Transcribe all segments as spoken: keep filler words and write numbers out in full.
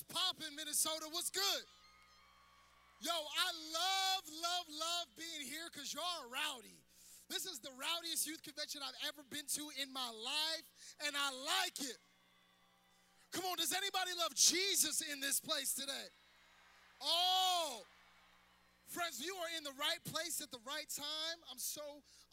What's poppin', Minnesota? What's good? Yo, I love, love, love being here because y'all are rowdy. This is the rowdiest youth convention I've ever been to in my life, and I like it. Come on, does anybody love Jesus in this place today? Oh, friends, you are in the right place at the right time. I'm so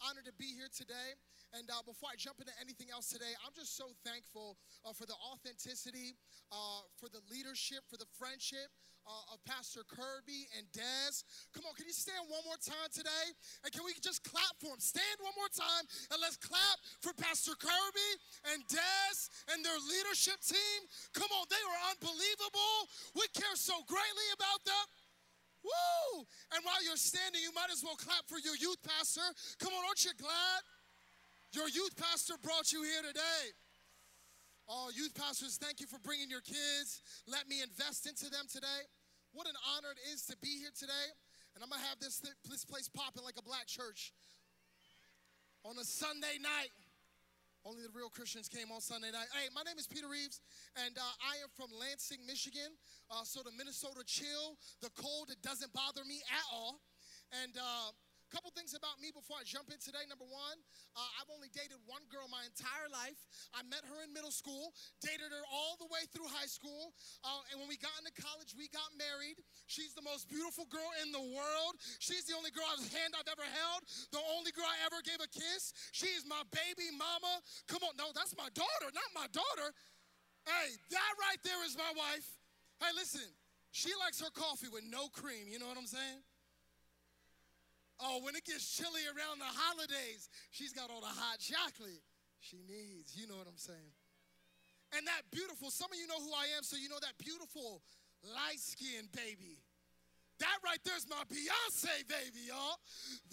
honored to be here today. And uh, before I jump into anything else today, I'm just so thankful uh, for the authenticity, uh, for the leadership, for the friendship uh, of Pastor Kirby and Des. Come on, can you stand one more time today? And can we just clap for them? Stand one more time and let's clap for Pastor Kirby and Des and their leadership team. Come on, they are unbelievable. We care so greatly about them. Woo! And while you're standing, you might as well clap for your youth pastor. Come on, aren't you glad your youth pastor brought you here today? Oh, youth pastors, thank you for bringing your kids. Let me invest into them today. What an honor it is to be here today. And I'm going to have this, th this place popping like a black church on a Sunday night. Only the real Christians came on Sunday night. Hey, my name is Peter Reeves, and uh, I am from Lansing, Michigan. Uh, so the Minnesota chill, the cold, it doesn't bother me at all. And a uh, couple things about me before I jump in today. Number one, uh, I've only dated one girl my entire life. I met her in middle school, dated her all the way through high school. Uh, and when we got into college, we got married. She's the most beautiful girl in the world. She's the only girl I've, hand I've ever held, the only girl I ever gave a kiss. She is my baby mama. Come on, no, that's my daughter, not my daughter. Hey, that right there is my wife. Hey, listen, she likes her coffee with no cream, you know what I'm saying? Oh, when it gets chilly around the holidays, she's got all the hot chocolate she needs, you know what I'm saying? And that beautiful, some of you know who I am, so you know that beautiful light-skinned baby. That right there's my Beyonce baby, y'all.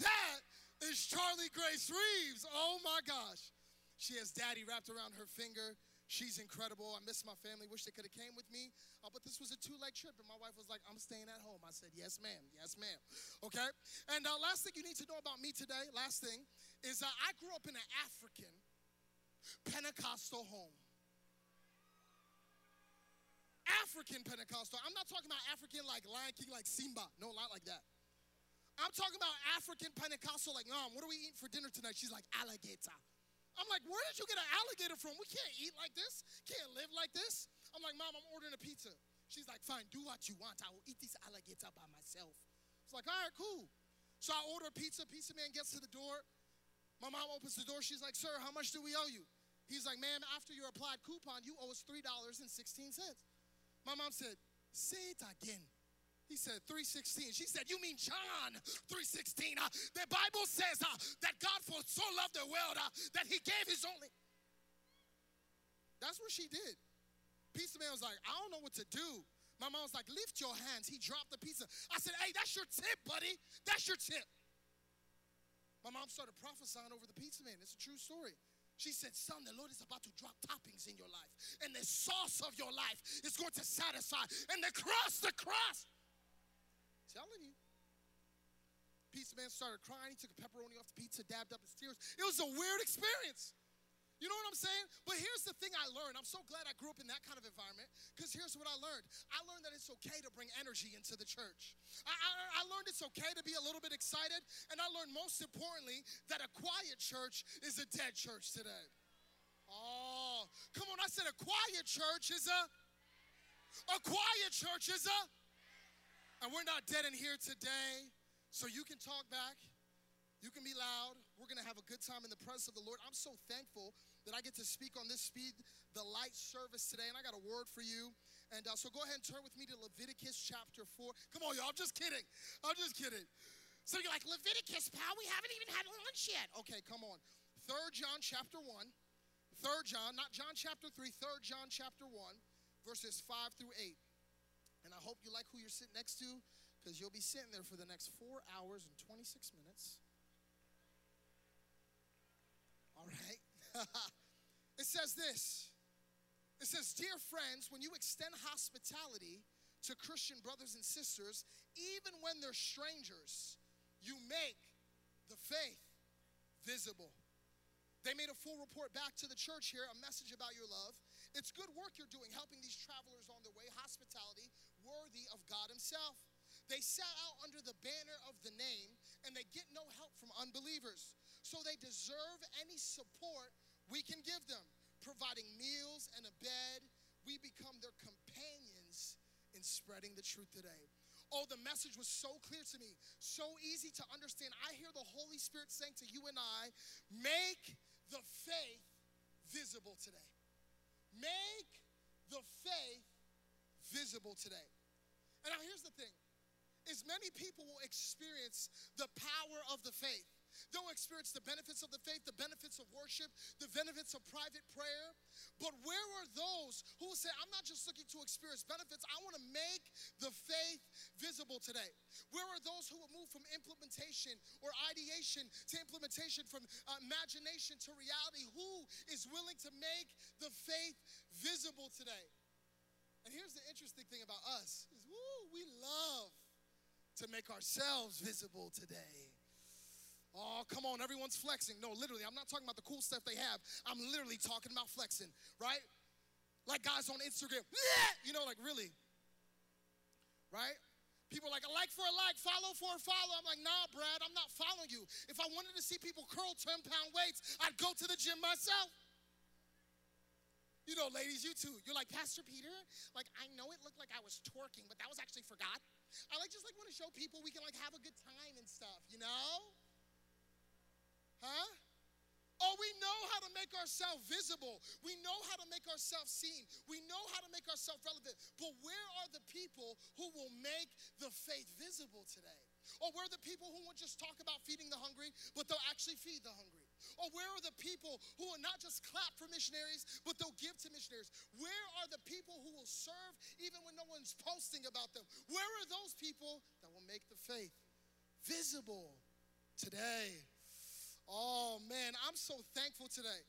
That is Charlie Grace Reeves. Oh, my gosh. She has daddy wrapped around her finger. She's incredible. I miss my family. Wish they could have came with me. Uh, but this was a two-leg trip, and my wife was like, I'm staying at home. I said, yes, ma'am. Yes, ma'am. Okay? And uh, last thing you need to know about me today, last thing, is uh, I grew up in an African Pentecostal home. African Pentecostal. I'm not talking about African like Lion King, like Simba. No, not like that. I'm talking about African Pentecostal, like, Mom, what are we eating for dinner tonight? She's like, alligator. I'm like, where did you get an alligator from? We can't eat like this. Can't live like this. I'm like, Mom, I'm ordering a pizza. She's like, fine, do what you want. I will eat this alligator by myself. It's like, all right, cool. So I order a pizza. Pizza man gets to the door. My mom opens the door. She's like, sir, how much do we owe you? He's like, ma'am, after your applied coupon, you owe us three dollars and sixteen cents. My mom said, say it again. He said, three sixteen. She said, you mean John three sixteen. Uh, the Bible says uh, that God for so loved the world uh, that he gave his only. That's what she did. Pizza man was like, I don't know what to do. My mom was like, lift your hands. He dropped the pizza. I said, hey, that's your tip, buddy. That's your tip. My mom started prophesying over the pizza man. It's a true story. She said, son, the Lord is about to drop toppings in your life. And the sauce of your life is going to satisfy. And the cross, the cross. Telling you. Pizza man started crying. He took a pepperoni off the pizza, dabbed up his tears. It was a weird experience. You know what I'm saying? But here's the thing I learned. I'm so glad I grew up in that kind of environment because here's what I learned. I learned that it's okay to bring energy into the church. I, I, I learned it's okay to be a little bit excited, and I learned most importantly that a quiet church is a dead church today. Oh, come on. I said a quiet church is a... A quiet church is a... And we're not dead in here today, so you can talk back. You can be loud. We're going to have a good time in the presence of the Lord. I'm so thankful that I get to speak on this Speed the Light service today, and I got a word for you. And uh, so go ahead and turn with me to Leviticus chapter four. Come on, y'all. I'm just kidding. I'm just kidding. So you're like, Leviticus, pal, we haven't even had lunch yet. Okay, come on. Third John chapter one. Third John, not John chapter three, Third John chapter one, verses five through eight. And I hope you like who you're sitting next to because you'll be sitting there for the next four hours and twenty-six minutes. All right. It says this. It says, dear friends, when you extend hospitality to Christian brothers and sisters, even when they're strangers, you make the faith visible. They made a full report back to the church here, a message about your love, It's good work you're doing, helping these travelers on their way, hospitality worthy of God himself. They sat out under the banner of the name, and they get no help from unbelievers. So they deserve any support we can give them, providing meals and a bed. We become their companions in spreading the truth today. Oh, the message was so clear to me, so easy to understand. I hear the Holy Spirit saying to you and I, make the faith visible today. Make the faith visible today. And now here's the thing. As many people will experience the power of the faith. They'll experience the benefits of the faith, the benefits of worship, the benefits of private prayer. But where are those who will say, I'm not just looking to experience benefits, I want to make the faith visible today? Where are those who will move from implementation or ideation to implementation, from uh, imagination to reality? Who is willing to make the faith visible today? And here's the interesting thing about us is, woo, we love to make ourselves visible today. Oh, come on, everyone's flexing. No, literally, I'm not talking about the cool stuff they have. I'm literally talking about flexing, right? Like guys on Instagram, you know, like really, right? People are like, a like for a like, follow for a follow. I'm like, nah, Brad, I'm not following you. If I wanted to see people curl ten-pound weights, I'd go to the gym myself. You know, ladies, you too. You're like, Pastor Peter, like, I know it looked like I was twerking, but that was actually for God. I like just like want to show people we can like have a good time and stuff, you know? Huh? Oh, we know how to make ourselves visible. We know how to make ourselves seen. We know how to make ourselves relevant. But where are the people who will make the faith visible today? Or where are the people who won't just talk about feeding the hungry, but they'll actually feed the hungry? Or where are the people who will not just clap for missionaries, but they'll give to missionaries? Where are the people who will serve even when no one's posting about them? Where are those people that will make the faith visible today? Oh, man, I'm so thankful today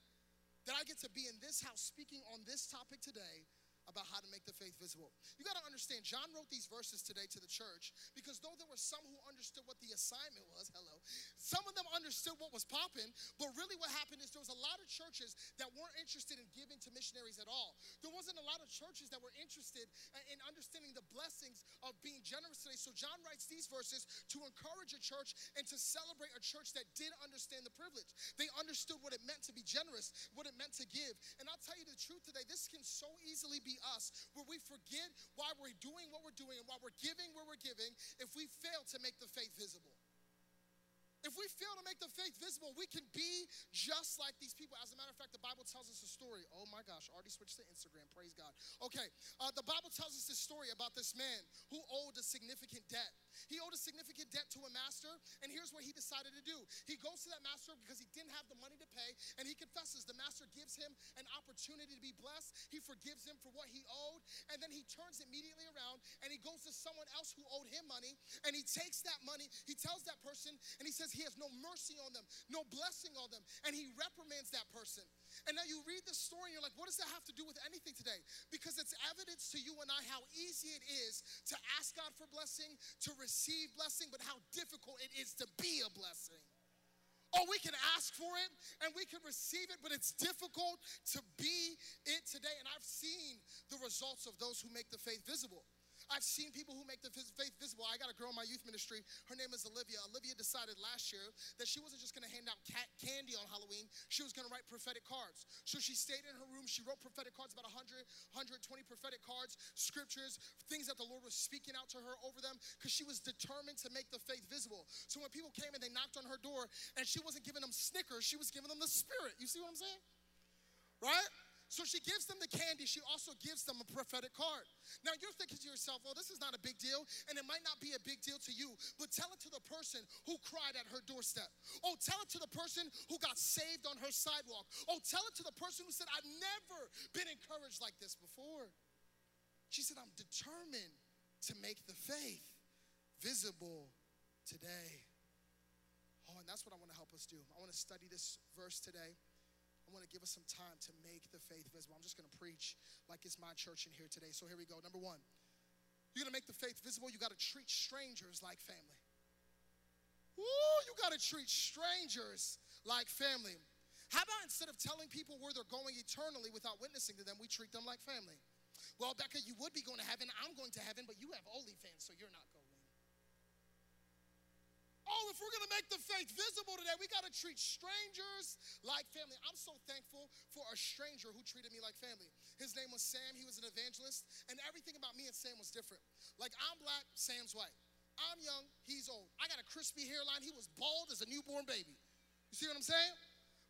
that I get to be in this house speaking on this topic today about how to make the faith visible. You got to understand, John wrote these verses today to the church because though there were some who understood what the assignment was, hello, some of them understood what was popping, but really what happened is there was a lot of churches that weren't interested in giving to missionaries at all. There wasn't a lot of churches that were interested in understanding the blessings of being generous today. So John writes these verses to encourage a church and to celebrate a church that did understand the privilege. They understood what it meant to be generous, what it meant to give. And I'll tell you the truth today, this can so easily be us, where we forget why we're doing what we're doing and why we're giving where we're giving if we fail to make the faith visible. If we fail to make the faith visible, we can be just like these people. As a matter of fact, the Bible tells us a story. Oh my gosh, already switched to Instagram, praise God. Okay, uh, the Bible tells us this story about this man who owed a significant debt. He owed a significant debt to a master, and here's what he decided to do. He goes to that master because he didn't have the money to pay, and he confesses. The master gives him an opportunity to be blessed. He forgives him for what he owed, and then he turns immediately around, and he goes to someone else who owed him money, and he takes that money, he tells that person, and he says, he has no mercy on them, no blessing on them, and he reprimands that person. And now you read this story and you're like, what does that have to do with anything today? Because it's evidence to you and I how easy it is to ask God for blessing, to receive blessing, but how difficult it is to be a blessing. Oh, we can ask for it and we can receive it, but it's difficult to be it today. And I've seen the results of those who make the faith visible. I've seen people who make the faith visible. I got a girl in my youth ministry. Her name is Olivia. Olivia decided last year that she wasn't just going to hand out cat candy on Halloween. She was going to write prophetic cards. So she stayed in her room. She wrote prophetic cards, about one hundred, one hundred twenty prophetic cards, scriptures, things that the Lord was speaking out to her over them, because she was determined to make the faith visible. So when people came and they knocked on her door, and she wasn't giving them Snickers, she was giving them the Spirit. You see what I'm saying? Right? So she gives them the candy. She also gives them a prophetic card. Now you're thinking to yourself, well, this is not a big deal, and it might not be a big deal to you, but tell it to the person who cried at her doorstep. Oh, tell it to the person who got saved on her sidewalk. Oh, tell it to the person who said, I've never been encouraged like this before. She said, I'm determined to make the faith visible today. Oh, and that's what I want to help us do. I want to study this verse today. I want to give us some time to make the faith visible. I'm just going to preach like it's my church in here today. So here we go. Number one, you're going to make the faith visible. You got to treat strangers like family. Woo, you got to treat strangers like family. How about instead of telling people where they're going eternally without witnessing to them, we treat them like family? Well, Becca, you would be going to heaven. I'm going to heaven, but you have OnlyFans, so you're not going. Oh, if we're going to make the faith visible today, we got to treat strangers like family. I'm so thankful for a stranger who treated me like family. His name was Sam. He was an evangelist, and everything about me and Sam was different. Like, I'm black, Sam's white. I'm young, he's old. I got a crispy hairline. He was bald as a newborn baby. You see what I'm saying?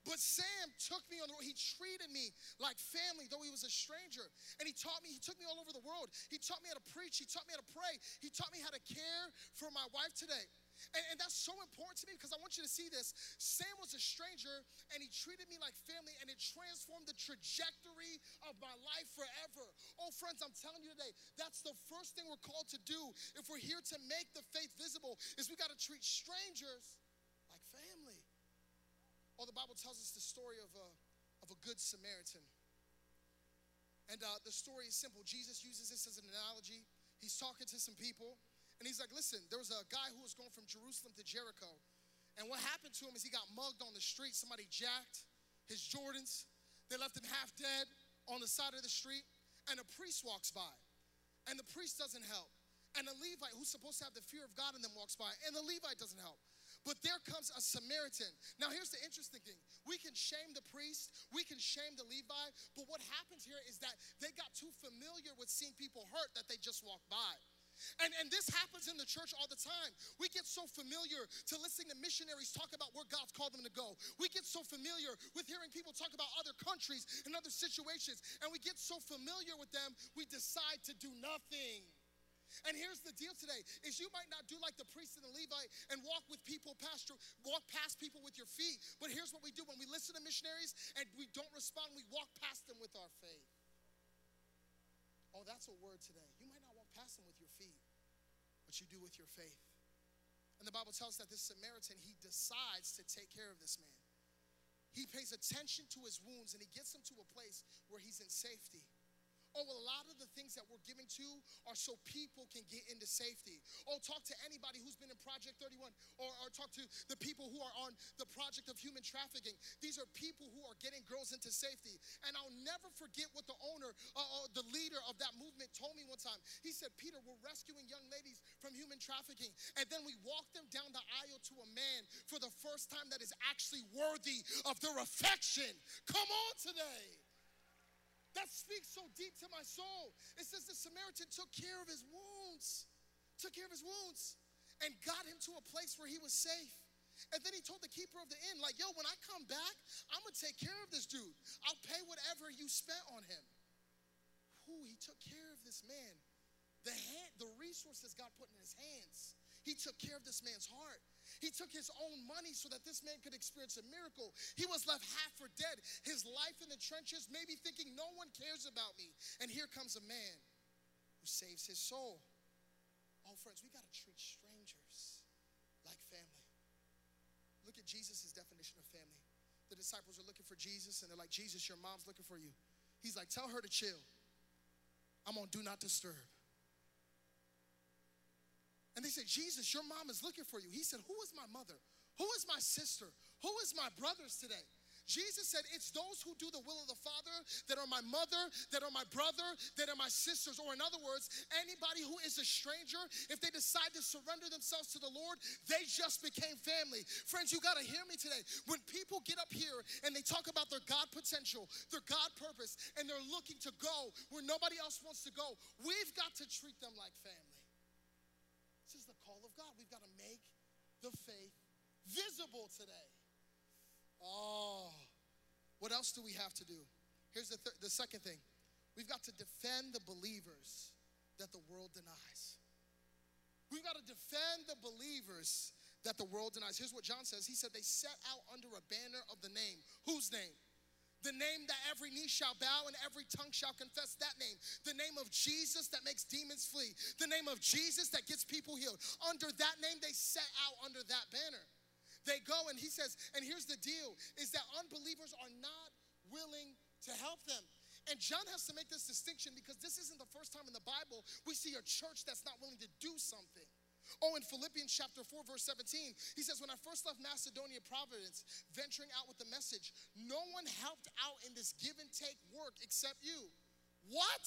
But Sam took me on the road. He treated me like family, though he was a stranger. And he taught me, he took me all over the world. He taught me how to preach. He taught me how to pray. He taught me how to care for my wife today. And, and that's so important to me because I want you to see this. Sam was a stranger, and he treated me like family, and it transformed the trajectory of my life forever. Oh, friends, I'm telling you today, that's the first thing we're called to do if we're here to make the faith visible, is we got to treat strangers like family. Oh, the Bible tells us the story of a, of a good Samaritan. And uh, the story is simple. Jesus uses this as an analogy. He's talking to some people, and he's like, listen, there was a guy who was going from Jerusalem to Jericho. And what happened to him is he got mugged on the street. Somebody jacked his Jordans. They left him half dead on the side of the street. And a priest walks by, and the priest doesn't help. And a Levite who's supposed to have the fear of God in them walks by, and the Levite doesn't help. But there comes a Samaritan. Now, here's the interesting thing. We can shame the priest. We can shame the Levite. But what happens here is that they got too familiar with seeing people hurt that they just walked by. And, and this happens in the church all the time. We get so familiar to listening to missionaries talk about where God's called them to go. We get so familiar with hearing people talk about other countries and other situations. And we get so familiar with them, we decide to do nothing. And here's the deal today, is you might not do like the priest and the Levite and walk with people past, walk past people with your feet. But here's what we do when we listen to missionaries and we don't respond, we walk past them with our faith. Oh, that's a word today. You might not walk past them with your feet, but you do with your faith. And the Bible tells us that this Samaritan, he decides to take care of this man. He pays attention to his wounds, and he gets him to a place where he's in safety. Oh, a lot of the things that we're giving to are so people can get into safety. Oh, talk to anybody who's been in Project thirty-one, or, or talk to the people who are on the project of human trafficking. These are people who are getting girls into safety. And I'll never forget what the owner, uh, uh, the leader of that movement told me one time. He said, Peter, we're rescuing young ladies from human trafficking. And then we walk them down the aisle to a man for the first time that is actually worthy of their affection. Come on today. That speaks so deep to my soul. It says the Samaritan took care of his wounds, took care of his wounds, and got him to a place where he was safe. And then he told the keeper of the inn, like, yo, when I come back, I'm going to take care of this dude. I'll pay whatever you spent on him. Who he took care of this man. The, hand, the resources God put in his hands. He took care of this man's heart. He took his own money so that this man could experience a miracle. He was left half for dead. His life in the trenches, maybe thinking no one cares about me. And here comes a man who saves his soul. Oh, friends, we got to treat strangers like family. Look at Jesus' definition of family. The disciples are looking for Jesus, and they're like, Jesus, your mom's looking for you. He's like, tell her to chill. I'm on do not disturb. And they said, Jesus, your mom is looking for you. He said, who is my mother? Who is my sister? Who is my brothers today? Jesus said, it's those who do the will of the Father that are my mother, that are my brother, that are my sisters. Or in other words, anybody who is a stranger, if they decide to surrender themselves to the Lord, they just became family. Friends, you got to hear me today. When people get up here and they talk about their God potential, their God purpose, and they're looking to go where nobody else wants to go, we've got to treat them like family. This is the call of God. We've got to make the faith visible today. Oh, what else do we have to do? Here's the, th- the second thing. We've got to defend the believers that the world denies. We've got to defend the believers that the world denies. Here's what John says. He said they set out under a banner of the name. Whose name? The name that every knee shall bow and every tongue shall confess, that name. The name of Jesus that makes demons flee. The name of Jesus that gets people healed. Under that name, they set out under that banner. They go, and he says, and here's the deal, is that unbelievers are not willing to help them. And John has to make this distinction because this isn't the first time in the Bible we see a church that's not willing to do something. Oh, in Philippians chapter four, verse seventeen, he says, when I first left Macedonia, Providence, venturing out with the message, no one helped out in this give and take work except you. What?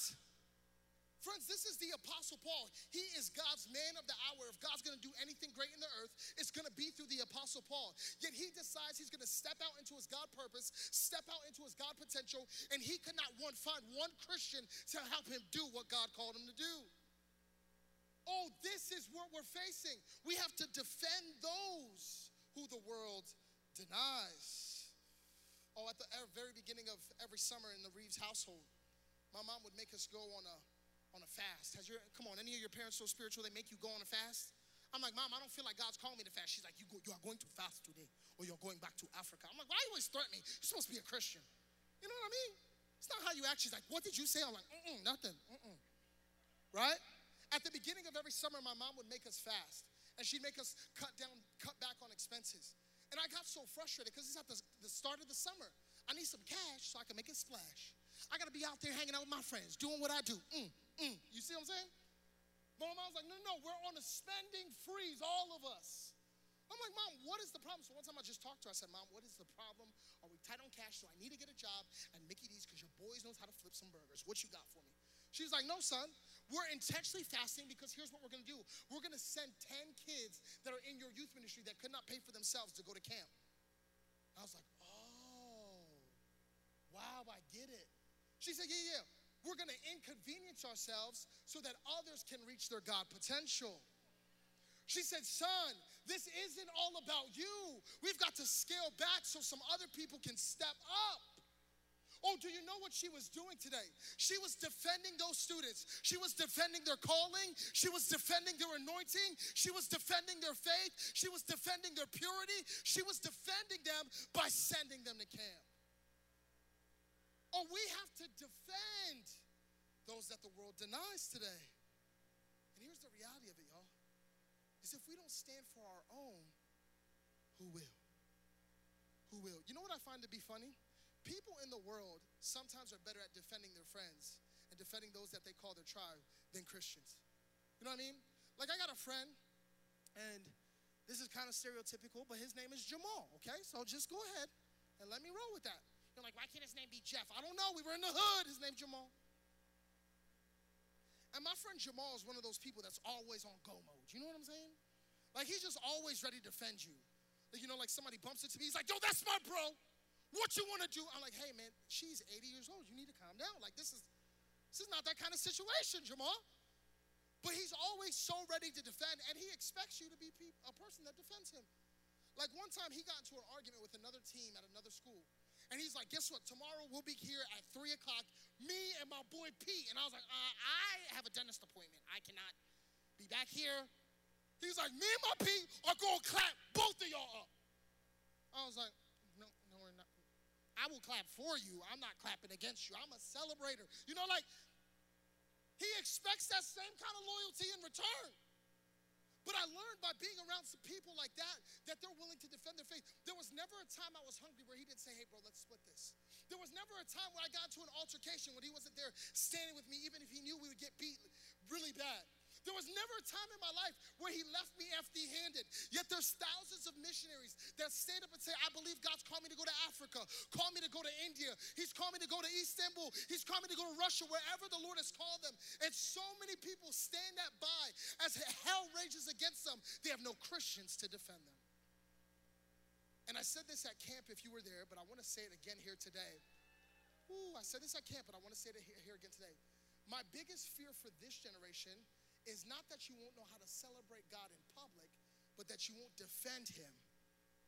Friends, this is the Apostle Paul. He is God's man of the hour. If God's going to do anything great in the earth, it's going to be through the Apostle Paul. Yet he decides he's going to step out into his God purpose, step out into his God potential, and he could not one, find one Christian to help him do what God called him to do. Oh, this is what we're facing. We have to defend those who the world denies. Oh, at the very beginning of every summer in the Reeves household, my mom would make us go on a on a fast. Has your, come on, any of your parents so spiritual they make you go on a fast? I'm like, Mom, I don't feel like God's calling me to fast. She's like, you, go, you are going to fast today, or you're going back to Africa. I'm like, why are you always threatening? You're supposed to be a Christian. You know what I mean? It's not how you act. She's like, what did you say? I'm like, mm-mm, nothing, mm-mm. Right? At the beginning of every summer, my mom would make us fast, and she'd make us cut down, cut back on expenses. And I got so frustrated because it's at the, the start of the summer. I need some cash so I can make it splash. I got to be out there hanging out with my friends, doing what I do. Mm, mm. You see what I'm saying? But my mom's like, no, no, no, we're on a spending freeze, all of us. I'm like, Mom, what is the problem? So one time I just talked to her. I said, Mom, what is the problem? Are we tight on cash? So I need to get a job at Mickey D's because your boys knows how to flip some burgers. What you got for me? She's like, no, son, we're intentionally fasting because here's what we're going to do. We're going to send ten kids that are in your youth ministry that could not pay for themselves to go to camp. I was like, oh, wow, I get it. She said, yeah, yeah, we're going to inconvenience ourselves so that others can reach their God potential. She said, son, this isn't all about you. We've got to scale back so some other people can step up. Oh, do you know what she was doing today? She was defending those students. She was defending their calling. She was defending their anointing. She was defending their faith. She was defending their purity. She was defending them by sending them to camp. Oh, we have to defend those that the world denies today. And here's the reality of it, y'all. Is if we don't stand for our own, who will? Who will? You know what I find to be funny? People in the world sometimes are better at defending their friends and defending those that they call their tribe than Christians. You know what I mean? Like, I got a friend, and this is kind of stereotypical, but his name is Jamal, okay? So just go ahead and let me roll with that. You're like, why can't his name be Jeff? I don't know. We were in the hood. His name's Jamal. And my friend Jamal is one of those people that's always on go mode. You know what I'm saying? Like, he's just always ready to defend you. Like, you know, like somebody bumps into me. He's like, yo, that's my bro. What you want to do? I'm like, hey, man, she's eighty years old. You need to calm down. Like, this is, this is not that kind of situation, Jamal. But he's always so ready to defend, and he expects you to be pe- a person that defends him. Like, one time he got into an argument with another team at another school. And he's like, guess what? Tomorrow we'll be here at three o'clock, me and my boy Pete. And I was like, uh, I have a dentist appointment. I cannot be back here. He's like, me and my Pete are going to clap both of y'all up. I was like, no, no, we're not. I will clap for you. I'm not clapping against you. I'm a celebrator. You know, like, he expects that same kind of loyalty in return. But I learned by being around some people like that, that they're willing to defend their faith. There was never a time I was hungry where he didn't say, hey, bro, let's split this. There was never a time where I got into an altercation when he wasn't there standing with me, even if he knew we would get beat really bad. There was never a time in my life where he left me empty-handed. Yet there's thousands of missionaries that stand up and say, I believe God's called me to go to Africa, called me to go to India. He's called me to go to Istanbul. He's called me to go to Russia, wherever the Lord has called them. And so many people stand that by as hell rages against them. They have no Christians to defend them. And I said this at camp if you were there, but I want to say it again here today. Ooh, I said this at camp, but I want to say it here again today. My biggest fear for this generation is not that you won't know how to celebrate God in public, but that you won't defend him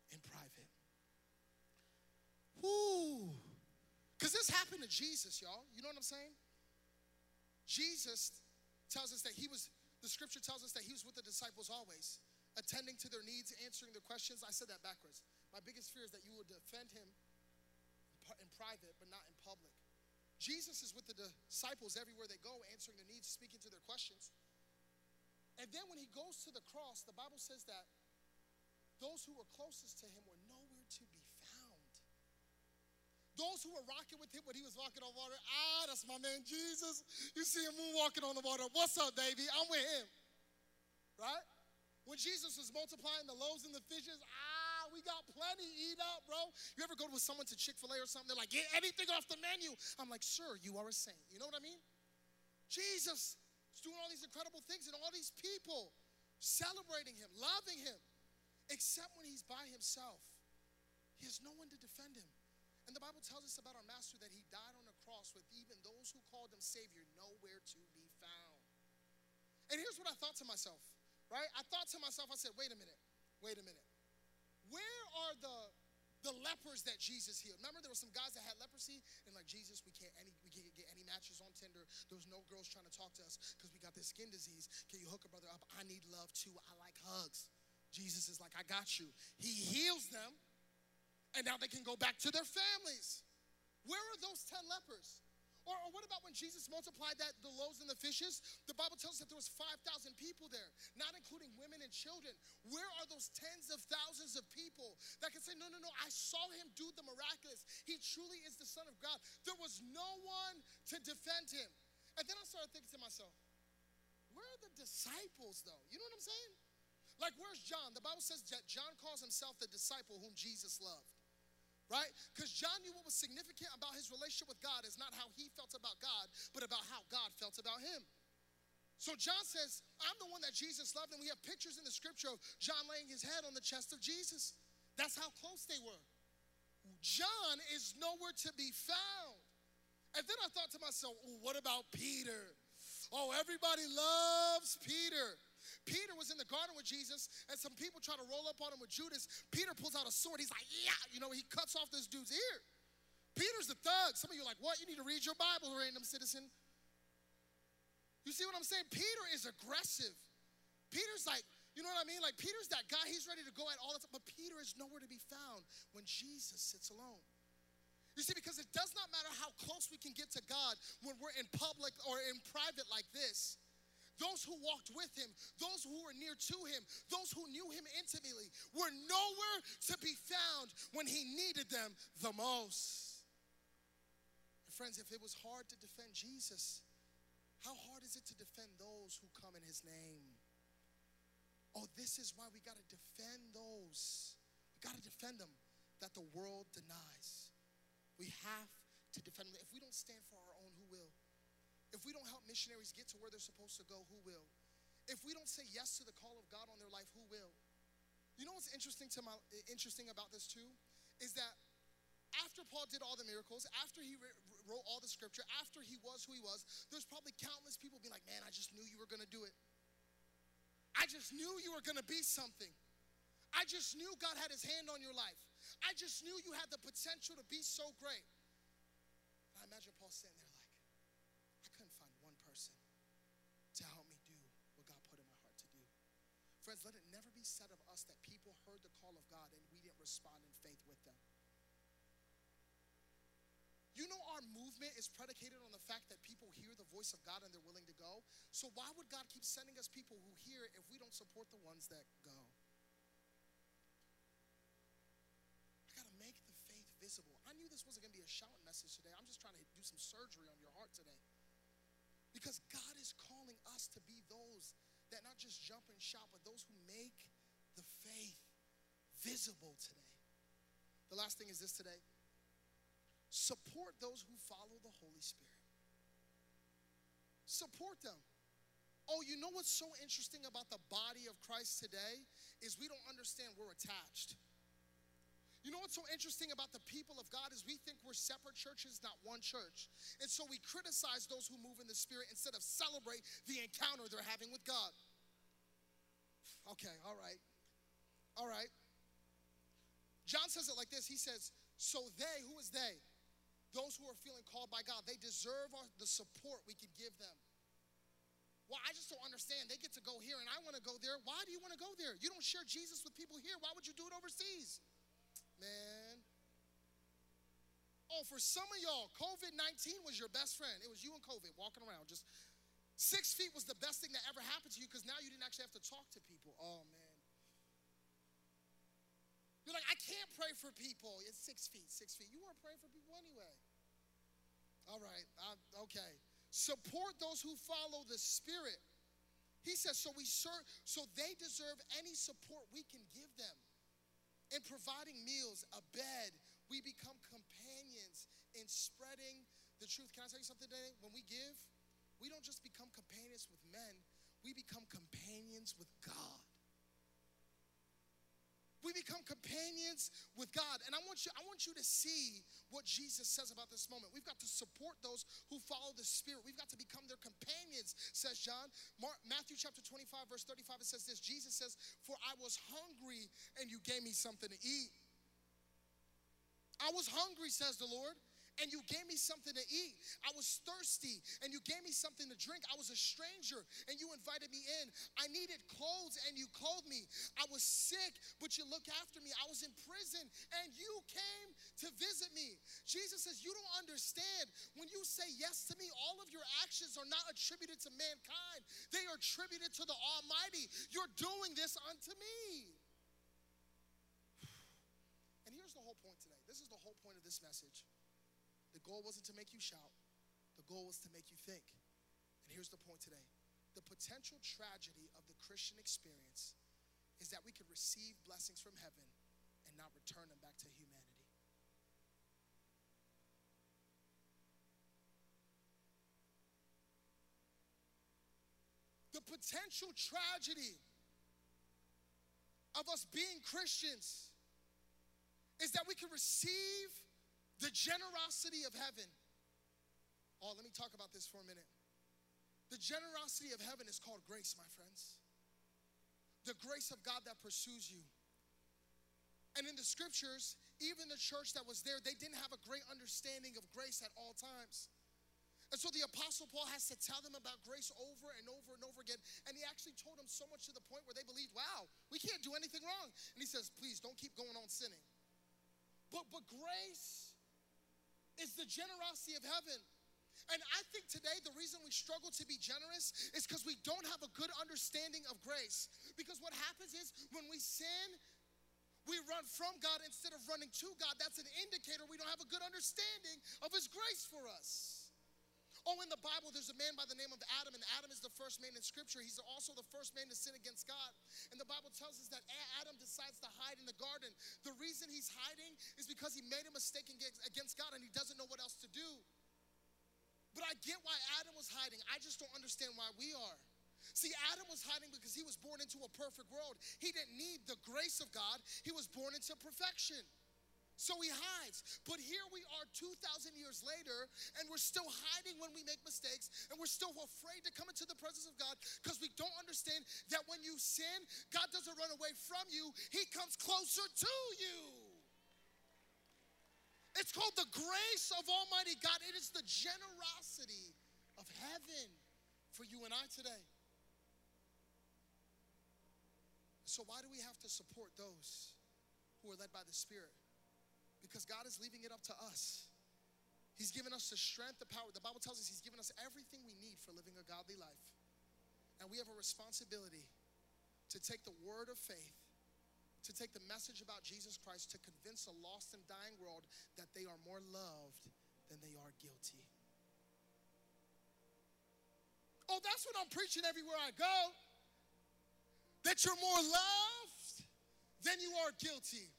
in private. Woo! Because this happened to Jesus, y'all. You know what I'm saying? Jesus tells us that he was, the scripture tells us that he was with the disciples always, attending to their needs, answering their questions. I said that backwards. My biggest fear is that you will defend him in private, but not in public. Jesus is with the disciples everywhere they go, answering their needs, speaking to their questions. And then when he goes to the cross, the Bible says that those who were closest to him were nowhere to be found. Those who were rocking with him when he was walking on water, ah, that's my man Jesus. You see him walking on the water. What's up, baby? I'm with him. Right? When Jesus was multiplying the loaves and the fishes, ah, we got plenty, eat up, bro. You ever go with someone to Chick-fil-A or something, they're like, yeah, anything off the menu. I'm like, sir, you are a saint. You know what I mean? Jesus is doing all these incredible things and all these people celebrating him, loving him, except when he's by himself. He has no one to defend him. And the Bible tells us about our master that he died on a cross with even those who called him Savior nowhere to be found. And here's what I thought to myself. Right? I thought to myself, I said, wait a minute, wait a minute. Where are the, the lepers that Jesus healed? Remember there were some guys that had leprosy and like, Jesus, we can't, any, we can't get any matches on Tinder. There's no girls trying to talk to us because we got this skin disease. Can you hook a brother up? I need love too. I like hugs. Jesus is like, I got you. He heals them and now they can go back to their families. Where are those ten lepers? Or, or what about when Jesus multiplied that, the loaves and the fishes? The Bible tells us that there was five thousand people there, not including women and children. Where are those tens of thousands of people that can say, no, no, no, I saw him do the miraculous. He truly is the Son of God. There was no one to defend him. And then I started thinking to myself, where are the disciples though? You know what I'm saying? Like, where's John? The Bible says that John calls himself the disciple whom Jesus loved. Right? Because John knew what was significant about his relationship with God is not how he felt about God, but about how God felt about him. So John says, I'm the one that Jesus loved, and we have pictures in the scripture of John laying his head on the chest of Jesus. That's how close they were. John is nowhere to be found. And then I thought to myself, well, what about Peter? Oh, everybody loves Peter. Peter was in the garden with Jesus, and some people try to roll up on him with Judas. Peter pulls out a sword. He's like, yeah, you know, he cuts off this dude's ear. Peter's a thug. Some of you are like, what? You need to read your Bible, random citizen. You see what I'm saying? Peter is aggressive. Peter's like, you know what I mean? Like, Peter's that guy. He's ready to go at all the time. But Peter is nowhere to be found when Jesus sits alone. You see, because it does not matter how close we can get to God when we're in public or in private like this. Those who walked with him, those who were near to him, those who knew him intimately were nowhere to be found when he needed them the most. And friends, if it was hard to defend Jesus, how hard is it to defend those who come in his name? Oh, this is why we got to defend those. We got to defend them that the world denies. We have to defend them. If we don't stand for our own, who will? If we don't help missionaries get to where they're supposed to go, who will? If we don't say yes to the call of God on their life, who will? You know what's interesting to my interesting about this too is that after Paul did all the miracles, after he wrote all the scripture, after he was who he was, there's probably countless people being like, man, I just knew you were going to do it. I just knew you were going to be something. I just knew God had his hand on your life. I just knew you had the potential to be so great. And I imagine Paul standing there like, I couldn't find one person to help me do what God put in my heart to do. Friends, let it never be said of us that people heard the call of God and we didn't respond in faith with them. You know our movement is predicated on the fact that people hear the voice of God and they're willing to go. So why would God keep sending us people who hear if we don't support the ones that go? I got to make the faith visible. I knew this wasn't going to be a shouting message today. I'm just trying to do some surgery on your heart today. Because God is calling us to be those that not just jump and shout, but those who make the faith visible today. The last thing is this today. Support those who follow the Holy Spirit. Support them. Oh, you know what's so interesting about the body of Christ today is we don't understand we're attached. You know what's so interesting about the people of God is we think we're separate churches, not one church. And so we criticize those who move in the Spirit instead of celebrate the encounter they're having with God. Okay, all right. All right. John says it like this. He says, so they, who is they? Those who are feeling called by God, they deserve our, the support we could give them. Well, I just don't understand. They get to go here and I want to go there. Why do you want to go there? You don't share Jesus with people here. Why would you do it overseas? Man. Oh, for some of y'all, COVID nineteen was your best friend. It was you and COVID walking around. Just six feet was the best thing that ever happened to you because now you didn't actually have to talk to people. Oh, man. You're like, I can't pray for people. It's six feet, six feet. You weren't praying for people anyway. All right. I, okay. Support those who follow the Spirit. He says, so we serve, so they deserve any support we can give them. In providing meals, a bed, we become companions in spreading the truth. Can I tell you something today? When we give, we don't just become companions with men, we become companions with God. We become companions with God. And I want you, I want you to see what Jesus says about this moment. We've got to support those who follow the Spirit. We've got to become their companions, says John. Mark, Matthew chapter twenty-five, verse thirty-five, it says this. Jesus says, for I was hungry and you gave me something to eat. I was hungry, says the Lord, and you gave me something to eat. I was thirsty, and you gave me something to drink. I was a stranger, and you invited me in. I needed clothes, and you clothed me. I was sick, but you looked after me. I was in prison, and you came to visit me. Jesus says, you don't understand. When you say yes to me, all of your actions are not attributed to mankind. They are attributed to the Almighty. You're doing this unto me. And here's the whole point today. This is the whole point of this message. The goal wasn't to make you shout. The goal was to make you think. And here's the point today. The potential tragedy of the Christian experience is that we could receive blessings from heaven and not return them back to humanity. The potential tragedy of us being Christians is that we can receive the generosity of heaven. Oh, let me talk about this for a minute. The generosity of heaven is called grace, my friends. The grace of God that pursues you. And in the scriptures, even the church that was there, they didn't have a great understanding of grace at all times. And so the Apostle Paul has to tell them about grace over and over and over again. And he actually told them so much to the point where they believed, wow, we can't do anything wrong. And he says, please don't keep going on sinning. But, but grace is the generosity of heaven. And I think today the reason we struggle to be generous is because we don't have a good understanding of grace. Because what happens is when we sin, we run from God instead of running to God. That's an indicator we don't have a good understanding of His grace for us. Oh, in the Bible, there's a man by the name of Adam, and Adam is the first man in Scripture. He's also the first man to sin against God. And the Bible tells us that Adam decides to hide in the garden. The reason he's hiding is because he made a mistake against God, and he doesn't know what else to do. But I get why Adam was hiding. I just don't understand why we are. See, Adam was hiding because he was born into a perfect world. He didn't need the grace of God. He was born into perfection. So he hides. But here we are two thousand years later, and we're still hiding when we make mistakes, and we're still afraid to come into the presence of God because we don't understand that when you sin, God doesn't run away from you. He comes closer to you. It's called the grace of Almighty God. It is the generosity of heaven for you and I today. So why do we have to support those who are led by the Spirit? Because God is leaving it up to us. He's given us the strength, the power. The Bible tells us He's given us everything we need for living a godly life. And we have a responsibility to take the word of faith, to take the message about Jesus Christ, to convince a lost and dying world that they are more loved than they are guilty. Oh, that's what I'm preaching everywhere I go. That you're more loved than you are guilty.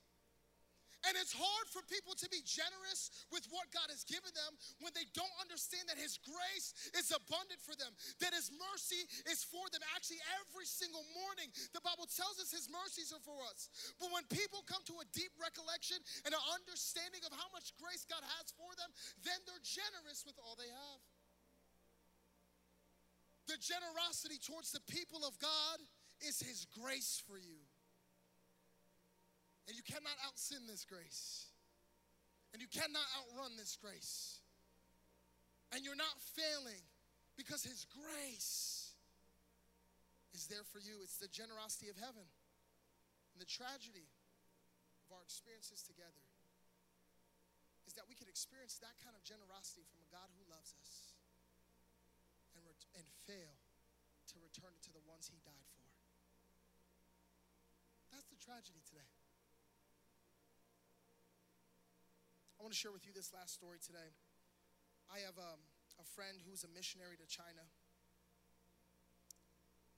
And it's hard for people to be generous with what God has given them when they don't understand that His grace is abundant for them, that His mercy is for them. Actually, every single morning, the Bible tells us His mercies are for us. But when people come to a deep recollection and an understanding of how much grace God has for them, then they're generous with all they have. The generosity towards the people of God is His grace for you. And you cannot out-sin this grace. And you cannot outrun this grace. And you're not failing because His grace is there for you. It's the generosity of heaven. And the tragedy of our experiences together is that we could experience that kind of generosity from a God who loves us and, ret- and fail to return it to the ones He died for. That's the tragedy today. I want to share with you this last story today. I have um, a friend who's a missionary to China.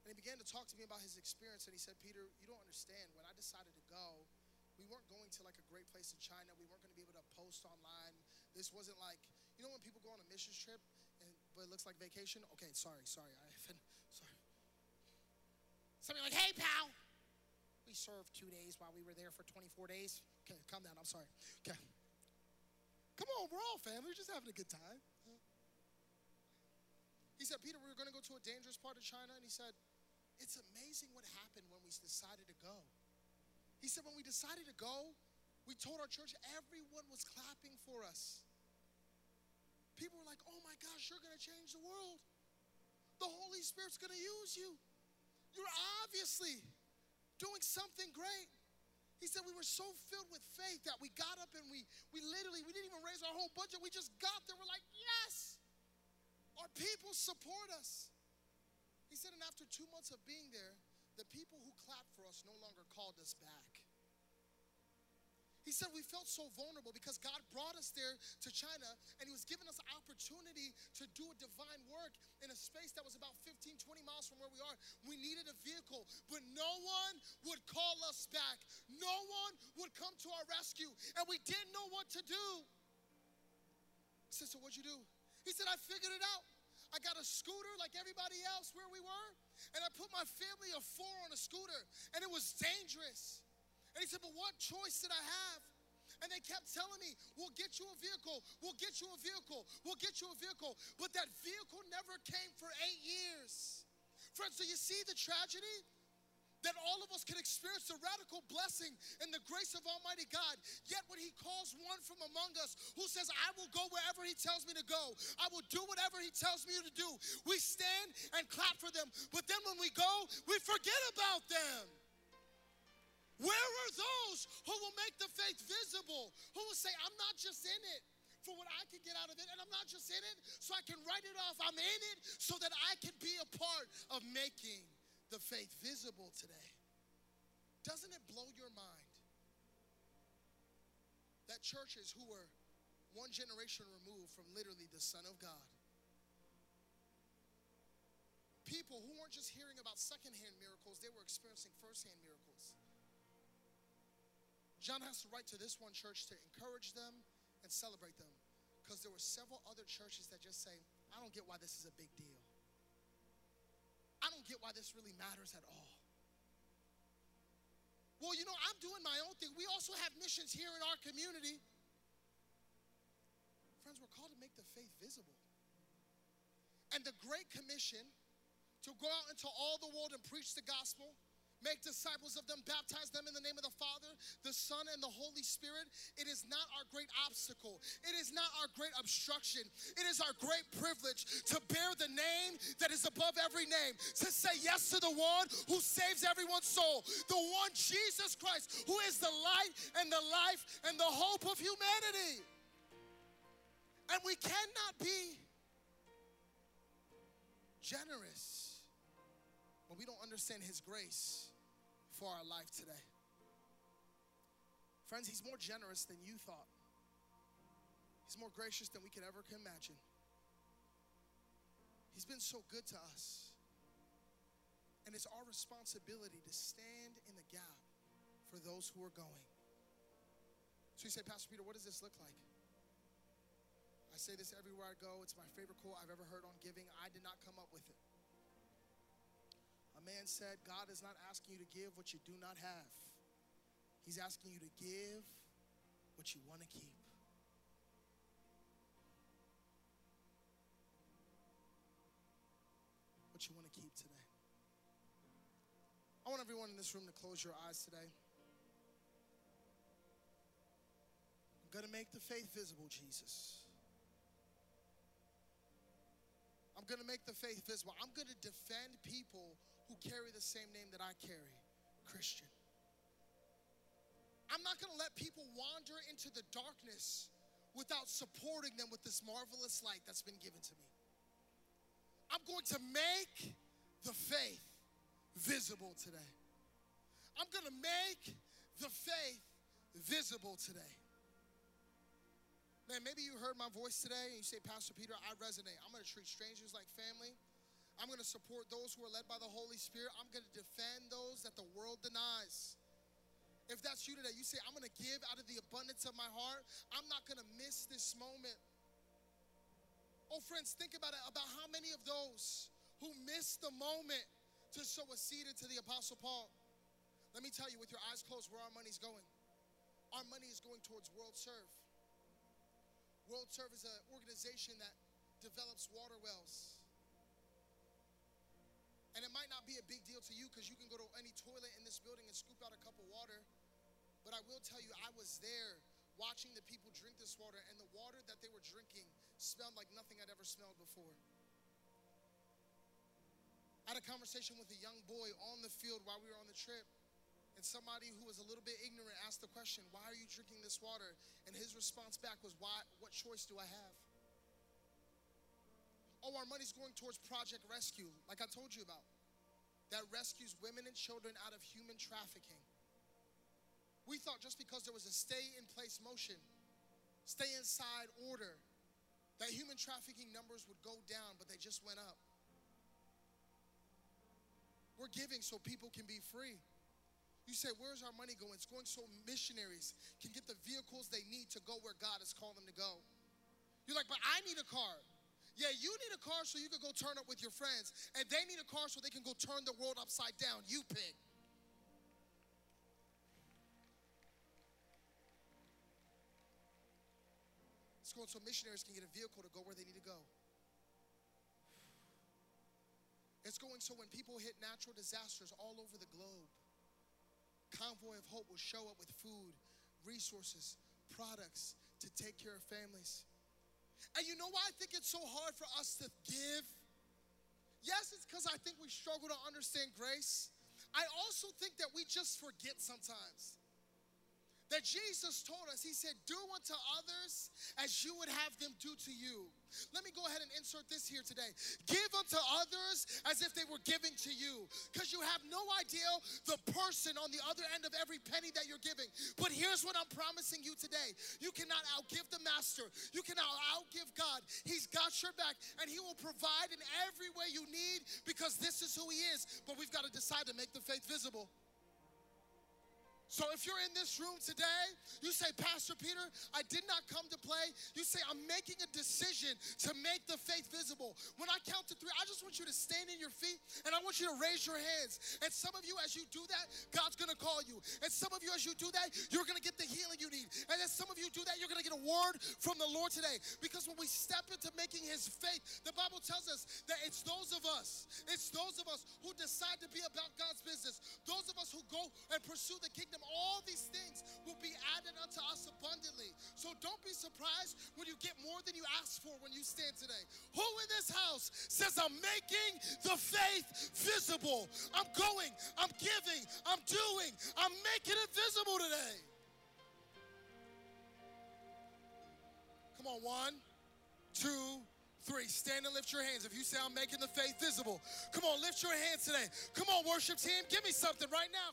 And he began to talk to me about his experience, and he said, Peter, you don't understand. When I decided to go, we weren't going to like a great place in China. We weren't going to be able to post online. This wasn't like, you know when people go on a missions trip, and, but it looks like vacation? Okay, sorry, sorry, I offended, sorry. Somebody like, hey, pal, we served two days while we were there for twenty-four days. Okay, calm down, I'm sorry, okay. Come on, we're all family, we're just having a good time. He said, Peter, we were going to go to a dangerous part of China, and he said, it's amazing what happened when we decided to go. He said, when we decided to go, we told our church, everyone was clapping for us. People were like, oh my gosh, you're going to change the world. The Holy Spirit's going to use you. You're obviously doing something great. He said, we were so filled with faith that we got up and we, we literally, we didn't even raise our whole budget. We just got there. We're like, yes, our people support us. He said, and after two months of being there, the people who clapped for us no longer called us back. He said, we felt so vulnerable because God brought us there to China, and he was giving us an opportunity to do a divine work in a space that was about fifteen, twenty miles from where we are. We needed a vehicle, but no one would call us back. No one would come to our rescue, and we didn't know what to do. I said, so what'd you do? He said, I figured it out. I got a scooter like everybody else where we were, and I put my family of four on a scooter, and it was dangerous. And he said, but what choice did I have? And they kept telling me, we'll get you a vehicle, we'll get you a vehicle, we'll get you a vehicle. But that vehicle never came for eight years. Friends, do you see the tragedy? That all of us can experience the radical blessing and the grace of Almighty God. Yet when he calls one from among us who says, I will go wherever he tells me to go. I will do whatever he tells me to do. We stand and clap for them. But then when we go, we forget about them. Where are those who will make the faith visible? Who will say, I'm not just in it for what I can get out of it. And I'm not just in it so I can write it off. I'm in it so that I can be a part of making the faith visible today. Doesn't it blow your mind that churches who were one generation removed from literally the Son of God, people who weren't just hearing about secondhand miracles, they were experiencing firsthand miracles. John has to write to this one church to encourage them and celebrate them, because there were several other churches that just say, I don't get why this is a big deal. I don't get why this really matters at all. Well, you know, I'm doing my own thing. We also have missions here in our community. Friends, we're called to make the faith visible. And the Great Commission to go out into all the world and preach the gospel, make disciples of them, baptize them in the name of the Father, the Son, and the Holy Spirit. It is not our great obstacle. It is not our great obstruction. It is our great privilege to bear the name that is above every name, to say yes to the one who saves everyone's soul, the one Jesus Christ, who is the light and the life and the hope of humanity. And we cannot be generous when we don't understand his grace for our life today. Friends, he's more generous than you thought. He's more gracious than we could ever imagine. He's been so good to us. And it's our responsibility to stand in the gap for those who are going. So you say, Pastor Peter, what does this look like? I say this everywhere I go. It's my favorite quote I've ever heard on giving. I did not come up with it. A man said, God is not asking you to give what you do not have. He's asking you to give what you want to keep. What you want to keep today. I want everyone in this room to close your eyes today. I'm going to make the faith visible, Jesus. I'm going to make the faith visible. I'm going to defend people who carry the same name that I carry, Christian. I'm not going to let people wander into the darkness without supporting them with this marvelous light that's been given to me. I'm going to make the faith visible today. I'm going to make the faith visible today. Man, maybe you heard my voice today and you say, Pastor Peter, I resonate. I'm going to treat strangers like family. I'm going to support those who are led by the Holy Spirit. I'm going to defend those that the world denies. If that's you today, you say, I'm going to give out of the abundance of my heart. I'm not going to miss this moment. Oh, friends, think about it, about how many of those who missed the moment to sow a seed into the Apostle Paul. Let me tell you, with your eyes closed, where our money's going. Our money is going towards World Serve. World Serve is an organization that develops water wells. And it might not be a big deal to you because you can go to any toilet in this building and scoop out a cup of water. But I will tell you, I was there watching the people drink this water, and the water that they were drinking smelled like nothing I'd ever smelled before. I had a conversation with a young boy on the field while we were on the trip. And somebody who was a little bit ignorant asked the question, why are you drinking this water? And his response back was, "Why? What choice do I have?" Oh, our money's going towards Project Rescue, like I told you about, that rescues women and children out of human trafficking. We thought just because there was a stay-in-place motion, stay-inside order, that human trafficking numbers would go down, but they just went up. We're giving so people can be free. You say, where's our money going? It's going so missionaries can get the vehicles they need to go where God has called them to go. You're like, but I need a car. Yeah, you need a car so you can go turn up with your friends. And they need a car so they can go turn the world upside down. You pick. It's going so missionaries can get a vehicle to go where they need to go. It's going so when people hit natural disasters all over the globe, Convoy of Hope will show up with food, resources, products to take care of families. And you know why I think it's so hard for us to give? Yes, it's because I think we struggle to understand grace. I also think that we just forget sometimes that Jesus told us, he said, do unto others as you would have them do to you. Let me go ahead and insert this here today. Give unto others as if they were giving to you, because you have no idea the person on the other end of every penny that you're giving. But here's what I'm promising you today. You cannot outgive the master. You cannot outgive God. He's got your back, and he will provide in every way you need, because this is who he is. But we've got to decide to make the faith visible. So if you're in this room today, you say, Pastor Peter, I did not come to play. You say, I'm making a decision to make the faith visible. When I count to three, I just want you to stand in your feet, and I want you to raise your hands. And some of you, as you do that, God's going to call you. And some of you, as you do that, you're going to get the healing you need. And as some of you do that, you're going to get a word from the Lord today. Because when we step into making his faith, the Bible tells us that it's those of us, it's those of us who decide to be about God's business, those of us who go and pursue the kingdom. All these things will be added unto us abundantly. So don't be surprised when you get more than you asked for when you stand today. Who in this house says, I'm making the faith visible? I'm going, I'm giving, I'm doing, I'm making it visible today. Come on, one, two, three, stand and lift your hands. If you say, I'm making the faith visible, come on, lift your hands today. Come on, worship team, give me something right now.